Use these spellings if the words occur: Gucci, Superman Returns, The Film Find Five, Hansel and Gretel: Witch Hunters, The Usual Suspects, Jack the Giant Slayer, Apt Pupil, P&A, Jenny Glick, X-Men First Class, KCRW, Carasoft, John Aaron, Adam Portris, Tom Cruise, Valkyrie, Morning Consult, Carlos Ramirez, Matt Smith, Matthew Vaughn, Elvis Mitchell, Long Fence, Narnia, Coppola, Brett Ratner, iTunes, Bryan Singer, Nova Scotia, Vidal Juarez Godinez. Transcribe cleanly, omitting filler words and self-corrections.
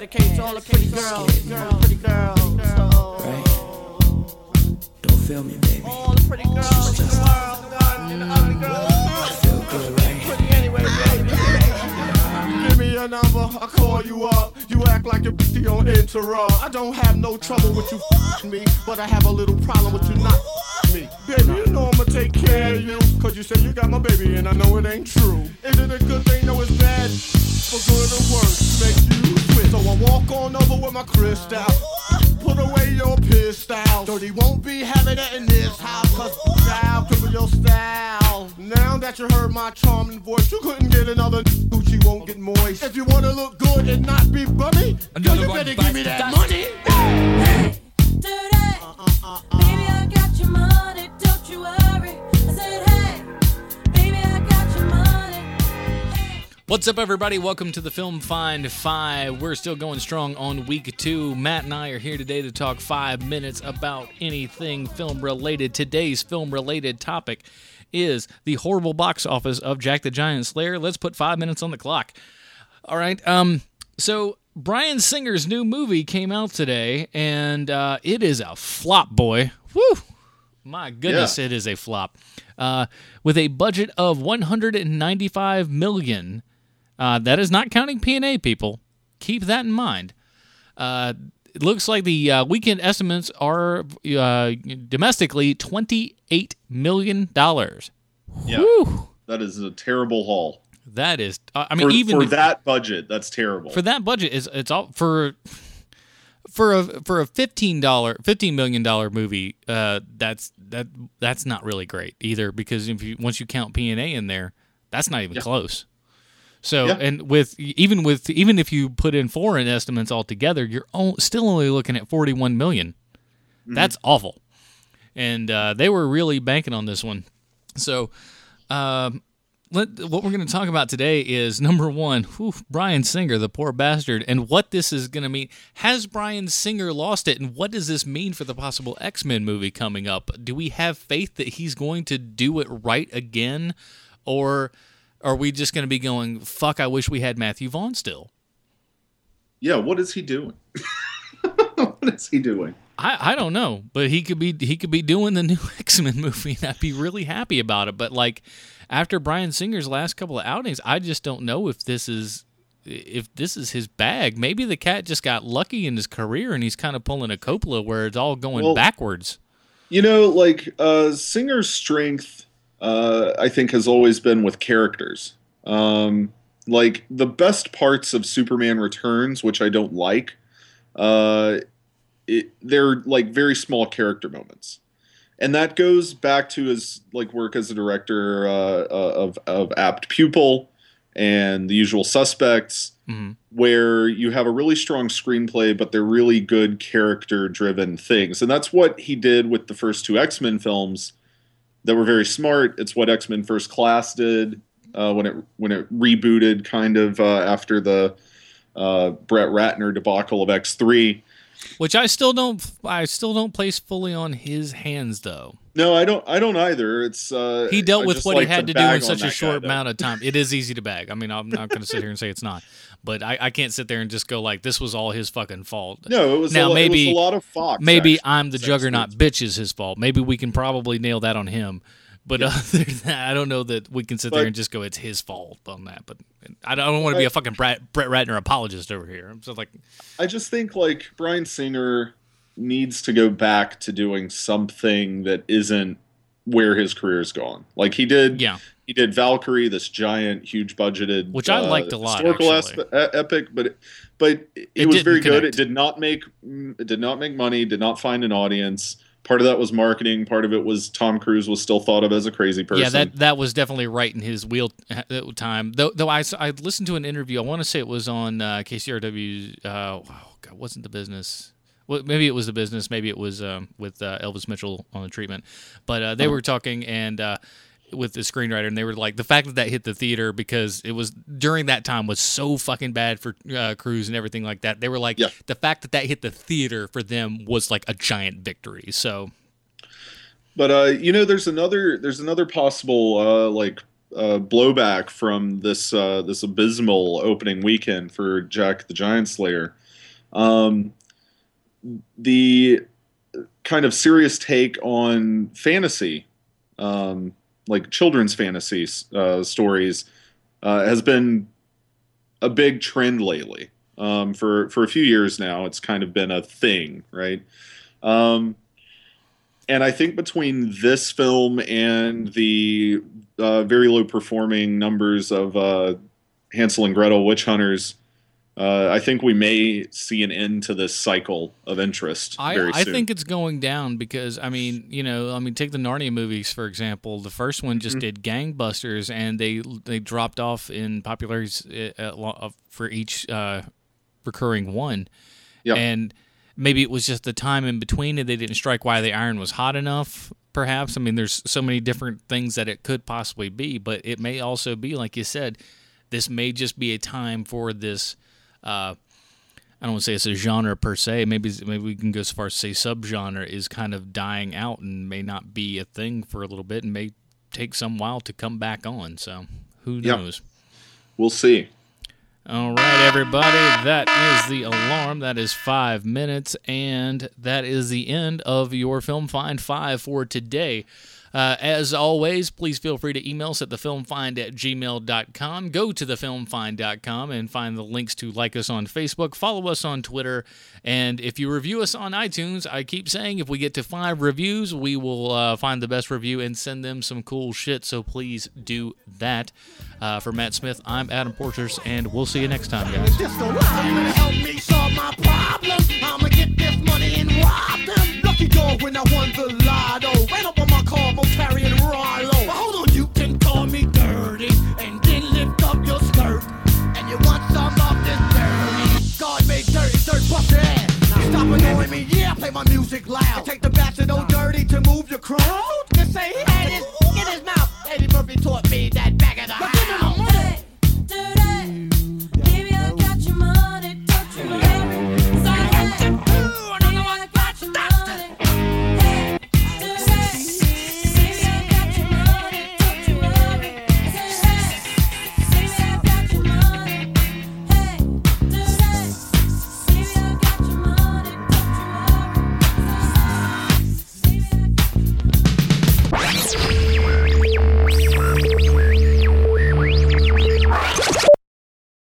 dedicate to all the pretty girls, pretty girls. Right. Don't feel me, baby. All the pretty girls, the girls, and the ugly girls. I feel good, right? Pretty anyway, baby. Give me your number, I'll call you up. You act like you're busy on interrupt. I don't have no trouble with you f***ing me, but I have a little problem with you not me. Baby, you know I'ma take care of you, cause you said you got my baby and I know it ain't true. Is it a good thing? No, it's bad. For good or worse, make you twist. So I walk on over with my crystal. Put away your pistol. Dirty won't be having that in this house, cause style, cripple your style. Now that you heard my charming voice, you couldn't get another Gucci won't get moist. If you wanna look good and not be bummy, girl, you better give me that money. Hey, dirty. Baby, I got your money, don't you worry. I said, hey, baby, I got your money. Hey. What's up, everybody? Welcome to the Film Find 5. We're still going strong on week 2. Matt and I are here today to talk 5 minutes about anything film-related. Today's film-related topic is the horrible box office of Jack the Giant Slayer. Let's put 5 minutes on the clock. All right, so Bryan Singer's new movie came out today, and it is a flop, boy. Woo! My goodness, yeah. It is a flop. With a budget of $195 million. That is not counting P&A, people. Keep that in mind. It looks like the weekend estimates are domestically $28 million. Yeah, woo. That is a terrible haul. That is, I mean, even for that budget, that's terrible. For that budget, it's all for a $15 million movie. That's not really great either, because if you once you count P&A in there, that's not even close. So and with even if you put in foreign estimates altogether, you're still only looking at $41 million. Mm-hmm. That's awful, and they were really banking on this one. So. What we're going to talk about today is, number one, Bryan Singer, the poor bastard, and what this is going to mean. Has Bryan Singer lost it, and what does this mean for the possible X-Men movie coming up? Do we have faith that he's going to do it right again, or are we just going to be going, fuck, I wish we had Matthew Vaughn still? Yeah, what is he doing? What is he doing? I don't know, but he could be doing the new X-Men movie, and I'd be really happy about it. But like after Bryan Singer's last couple of outings, I just don't know if this is his bag. Maybe the cat just got lucky in his career, and he's kind of pulling a Coppola where it's all going backwards. You know, like Singer's strength, I think, has always been with characters. Like the best parts of Superman Returns, which I don't like. They're like very small character moments, and that goes back to his like work as a director of Apt Pupil and The Usual Suspects, mm-hmm. where you have a really strong screenplay, but they're really good character-driven things, and that's what he did with the first two X-Men films that were very smart. It's what X-Men First Class did when it rebooted kind of after the Brett Ratner debacle of X3. Which I still don't place fully on his hands, though. No, I don't either. It's he dealt with what he had to do in such a short amount of time. It is easy to bag. I mean, I'm not going to sit here and say it's not, but I can't sit there and just go like this was all his fucking fault. No, it was maybe it was a lot of Fox. Maybe actually. I'm the juggernaut bitch is his fault. Maybe we can probably nail that on him. But other than that, I don't know that we can sit there and just go it's his fault on that. But I don't want to be a fucking Brett Ratner apologist over here. So like, I just think like Bryan Singer needs to go back to doing something that isn't where his career's gone. Like he did, he did Valkyrie, this giant, huge budgeted, which I liked a lot, historical epic. But it was very good. It did not make money. Did not find an audience. Part of that was marketing. Part of it was Tom Cruise was still thought of as a crazy person. Yeah, that was definitely right in his wheel time. Though I listened to an interview. I want to say it was on KCRW. Wasn't the business? Well, maybe it was the business. Maybe it was with Elvis Mitchell on the treatment. But they were talking and with the screenwriter, and they were like, the fact that hit the theater because it was during that time was so fucking bad for Cruise and everything like that. They were like, the fact that hit the theater for them was like a giant victory. So, but you know, there's another possible blowback from this abysmal opening weekend for Jack the Giant Slayer. The kind of serious take on fantasy, like children's fantasy stories, has been a big trend lately. For a few years now, it's kind of been a thing, right? And I think between this film and the very low-performing numbers of Hansel and Gretel: Witch Hunters, I think we may see an end to this cycle of interest very soon. I think it's going down because, take the Narnia movies, for example. The first one just did gangbusters, and they dropped off in popularity for each recurring one. Yep. And maybe it was just the time in between and they didn't strike while the iron was hot enough, perhaps. I mean, there's so many different things that it could possibly be, but it may also be, like you said, this may just be a time for this... I don't want to say it's a genre per se. Maybe we can go so far as to say subgenre is kind of dying out and may not be a thing for a little bit and may take some while to come back on. So who knows? We'll see. All right, everybody. That is the alarm. That is 5 minutes, and that is the end of your Film Find 5 for today. As always, please feel free to email us at thefilmfind@gmail.com. Go to thefilmfind.com and find the links to like us on Facebook, follow us on Twitter, and if you review us on iTunes, I keep saying if we get to 5 reviews, we will find the best review and send them some cool shit, so please do that. For Matt Smith, I'm Adam Portris, and we'll see you next time, guys. Help me solve my problems. I'm gonna get this money and rob them. Lucky door when I won the lotto. Ran up on my car, I'm carrying Rollo. But hold on, you can call me dirty, and then lift up your skirt. And you want some of this dirty? God made dirty dirt, bust your ass. Now stop annoying me, yeah, I play my music loud. I take the